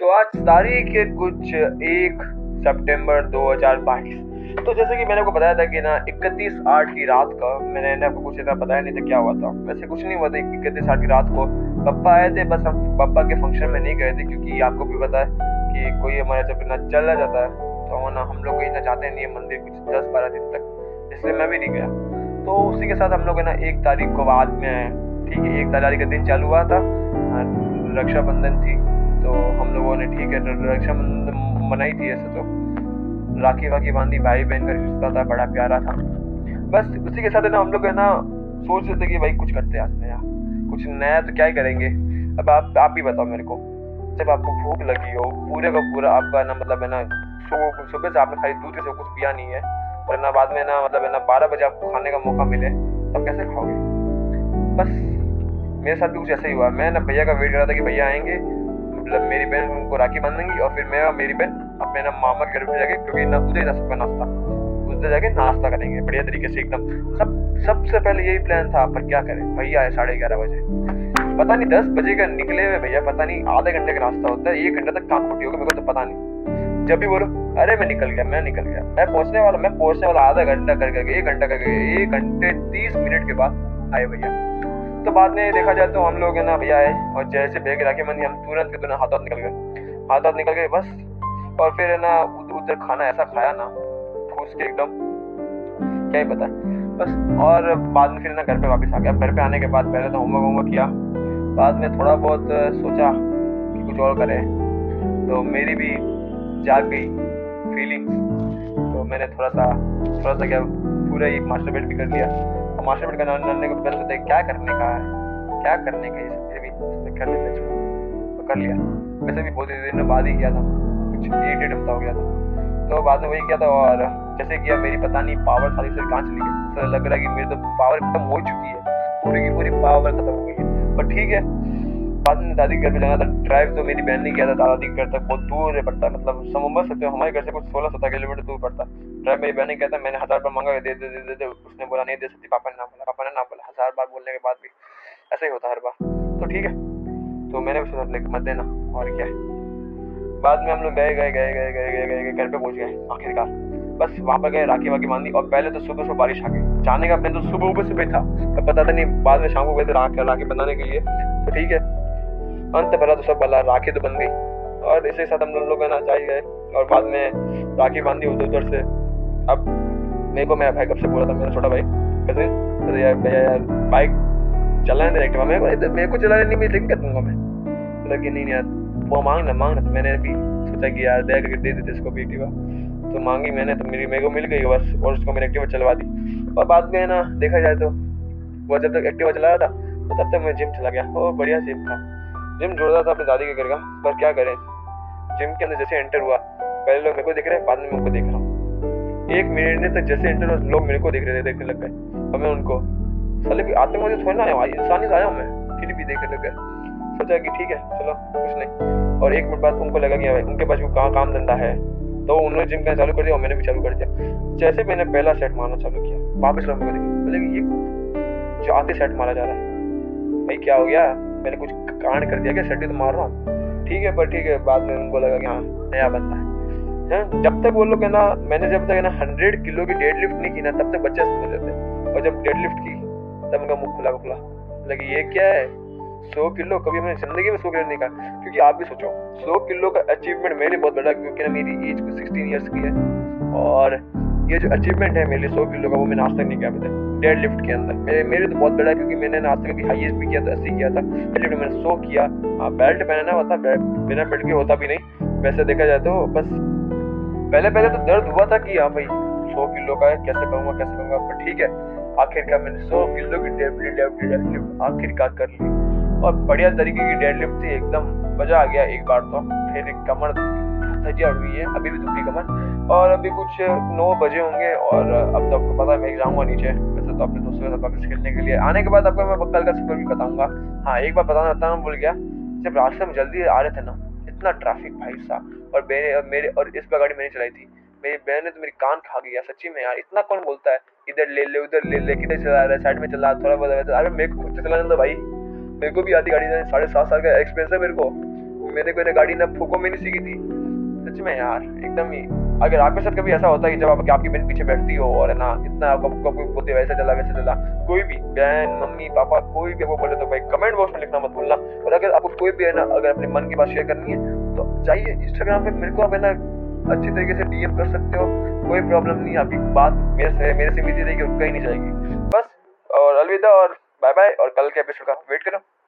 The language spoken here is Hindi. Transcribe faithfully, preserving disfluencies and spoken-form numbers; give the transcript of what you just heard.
तो आज तारीख है कुछ एक सितंबर दो हज़ार बाईस। तो जैसे कि मैंने आपको बताया था कि ना इकतीस आठ की रात का मैंने ना आपको कुछ इतना बताया नहीं था क्या हुआ था। वैसे कुछ नहीं हुआ था। इकतीस आठ की रात को पापा आए थे, बस हम पापा के फंक्शन में नहीं गए थे क्योंकि आपको भी पता है कि कोई हमारा जब ना चला जाता है तो ना हम लोग कहीं ना जाते नहीं है मंदिर कुछ दस बारह दिन तक, इसलिए मैं भी नहीं गया। तो उसी के साथ हम लोग है ना एक तारीख को बाद में आए, ठीक है। एक तारीख का दिन चालू हुआ था, रक्षाबंधन थी तो हम लोगों ने ठीक है रक्षाबंधन मनाई थी। ऐसे तो राखी वाखी बांधी, भाई बहन का रिश्ता था, बड़ा प्यारा था। बस उसी के साथ है ना हम लोग है ना सोच रहे थे कि भाई कुछ करते हैं आज नया, कुछ नया तो क्या ही करेंगे। अब आप आप भी बताओ मेरे को, जब आपको भूख लगी हो पूरे का पूरा आपका ना मतलब है ना सुबह से आपने खाली दूध से कुछ पिया नहीं है और ना बाद में ना मतलब है ना बारह बजे आपको खाने का मौका मिले तो कैसे खाओगे। बस मेरे साथ भी कुछ ऐसा ही हुआ। मैं ना भैया का वेट कर रहा था कि भैया आएंगे, मतलब मेरी बहन उनको राखी बांधेंगी और फिर मैं और मेरी बहन अपने ना मामा के घर पे जाके क्योंकि ना उधर ना सबका नाश्ता उधर जाके नाश्ता करेंगे बढ़िया तरीके से एकदम। सब सबसे पहले यही प्लान था, पर क्या करें भैया आए साढ़े ग्यारह बजे, पता नहीं दस बजे का निकले हुए भैया, पता नहीं आधे घंटे का रास्ता होता है, एक घंटा तक काम होती होगा मेरे को तो पता नहीं। जब भी बोलो अरे मैं निकल गया मैं निकल गया मैं पहुँचने वाला मैं पहुँचने वाला आधा घंटा करके एक घंटा करके एक घंटे तीस मिनट के बाद आए भैया। तो बाद में देखा जाए तो हम लोग है ना भैया आए और जैसे भैया के राखी बंधी हम तुरंत के तुरंत हाथ हाथ निकल गए हाथ हाथ निकल गए बस। और फिर है ना उधर खाना ऐसा खाया ना फूस के एकदम क्या ही पता बस। और बाद में फिर ना घर पे वापस आ गया। घर पे आने के बाद पहले तो होमवर्क होमवर्क किया, बाद में थोड़ा बहुत सोचा कि कुछ और करें तो मेरी भी जाग गई फीलिंग्स, तो मैंने थोड़ा सा थोड़ा सा क्या पूरा ही मास्टरबेट भी कर लिया। मास्टरबेट करना को पता है क्या करने का है क्या करने का ये सब भी कर लेते तो कर लिया। वैसे भी बहुत दिन बाद ही किया था, कुछ एक डेढ़ हफ्ता हो गया था तो बाद में वही किया था। और जैसे किया मेरी पता नहीं पावर सारी से कहाँ चली गई, सर लग रहा है कि मेरी तो पावर खत्म हो चुकी है, पूरी की पूरी पावर खत्म हो गई है। पर ठीक है बाद में दादी घर पे जाना था, ड्राइव तो मेरी बहन ने किया था, दादी के घर तक बहुत दूर पड़ता है, मतलब समझ सकते हो हमारे घर से कुछ सोलह सत्रह किलोमीटर दूर पड़ता। ड्राइव मेरी बहन ने किया था, मैंने हज़ार बार मांगा दे दे दे दे, दे। उसने बोला नहीं दे सकती, पापा ने ना बोला पापा ने ना बोला, हज़ार बार बोलने के बाद भी ऐसा ही होता हर बार। तो ठीक है तो मैंने उसके साथ मत देना और क्या है। बाद में हम लोग गए गए गए गए गए गए गए घर पर पहुँच गए आखिरकार। बस वहाँ पर गए, राखी वाखी बांधी और पहले तो सुबह सुबह बारिश आ गई। जाने का प्लान तो सुबह सुबह सुबह था, पर पता था नहीं बाद में शाम को गए थे राखी राखी बनाने के लिए। तो ठीक है अंत भरा तो सब भला, राखी तो बन गई और इसी साथ हम लोग ना जा गए और बाद में राखी बांधी उधर उधर से। अब मेरे को मेरा भाई कब से बोला था, मेरा छोटा भाई कैसे तो यार भैया यार बाइक चलाने दे एक्टिवा, मेरे मेरे को चलाने नहीं मिली क्या दूंगा मैं, लेकिन नहीं यार वो मांगना मांगना तो मैंने भी सोचा कि यार दया करके दे देते इसको भी एक्टिवा, तो मांगी मैंने तो मेरी मेरे को मिल गई बस, और उसको मैंने एक्टिवा चलवा दी। और बाद में ना देखा जाए तो वो जब तक एक्टिवा चला रहा था तब तक मैं जिम चला गया और बढ़िया जिम था, जिम जोड़ता था अपने दादी के घर का। पर क्या करें जिम के अंदर जैसे एंटर हुआ पहले लोग मेरे को देख रहे हैं, बाद में मैं उनको देख रहा हूँ। एक मिनट तक जैसे एंटर हुआ लोग मेरे को देख रहे थे, देखने लग गए और मैं उनको साले कि आते मुझे थोड़ा ना आया इंसान ही आया हूँ मैं, फिर भी देखने लग गए। सोचा कि ठीक है चलो कुछ नहीं। और एक मिनट बाद उनको लगा कि उनके पास भी कहाँ काम धंधा है तो उन्होंने जिम करना चालू कर दिया और मैंने भी चालू कर दिया। जैसे मैंने पहला सेट मारना चालू किया वापस लोग बोले कि ये जो आते सेट मारा जा रहा है भाई क्या हो गया, मैंने कुछ कांड कर दिया क्या, सटी तो मार रहा हूँ ठीक है। पर ठीक है बाद में उनको लगा कि हाँ नया बंदा है हैं? जब तक वो लोग है ना मैंने जब तक है ना हंड्रेड किलो की डेड लिफ्ट नहीं की ना तब तक बच्चे समझ लेते हैं, और जब डेड लिफ्ट की तब उनका मुँह खुला खुला लगे ये क्या है सौ किलो, कभी मैंने जिंदगी में सौ किलो नहीं कहा। क्योंकि आप भी सोचो सौ किलो का अचीवमेंट मेरे लिए बहुत बड़ा, क्योंकि ना मेरी एज को सिक्सटीन ईयर्स की है और ये जो अचीवमेंट है मेरे लिए सौ किलो का वो मैंने आज तक नहीं किया पता डेड लिफ्ट के अंदर। मेरे मेरे तो बहुत बड़ा है क्योंकि मैंने आज तक भी हाईएस्ट भी किया था अस्सी किया था डेड लिफ्ट, मैंने सौ किया। हाँ बेल्ट पहनना होता, बिना बेल्ट के होता भी नहीं वैसे देखा जाए तो। बस पहले पहले तो दर्द हुआ था कि हाँ भाई सौ किलो का है कैसे करूँगा कैसे करूँगा, पर ठीक है आखिरकार मैंने सौ किलो की डेड लिफ्ट डेड लिफ्ट आखिरकार कर ली और बढ़िया तरीके की डेड लिफ्ट थी एकदम मजा आ गया। एक बार तो फिर कमर थजिया हुई है, अभी भी दुखी कमर, और अभी कुछ नौ बजे होंगे और अब तो आपको पता है मैं एग्जाम हुआ नीचे। वैसे तो अपने दोस्तों के साथ वापस खेलने के लिए आने के बाद आपको मैं बक्कल का सफर भी बताऊंगा। हाँ एक बार बताना बताना भूल गया, जब रास्ते में जल्दी आ रहे थे ना इतना ट्रैफिक भाई साहब, और मेरे और मेरे और इस पर गाड़ी मैंने चलाई थी, मेरी बहन ने तो मेरी कान खा गई सच्ची में यार। इतना कौन बोलता है इधर ले ले उधर ले ले, किधर चला रहा है साइड में चला थोड़ा बहुत, अरे मेरे को खुद से चलाना था भाई, मेरे को भी आधी गाड़ी साढ़े सात साल का एक्सपीरियंस है मेरे को, मेरे को गाड़ी ना फूको में नहीं सीखी थी सच में यार, एकदम ही। अगर आपके साथ कभी ऐसा होता है कि जब आप आपकी बहन पीछे बैठती हो और है ना इतना आपको बोलते वैसे चला वैसे चला, कोई भी बहन मम्मी पापा कोई भी आपको बोले तो भाई कमेंट बॉक्स में लिखना मत भूलना। और अगर आपको कोई भी है ना अगर अपने मन की बात शेयर करनी है तो चाहिए इंस्टाग्राम पे मेरे को आप है ना अच्छी तरीके से डीएम कर सकते हो, कोई प्रॉब्लम नहीं। आपकी बात मेरे से मेरे से मिलती रहेगी और कहीं नहीं जाएगी बस। और अलविदा और बाय बाय, और कल के एपिसोड का वेट करो।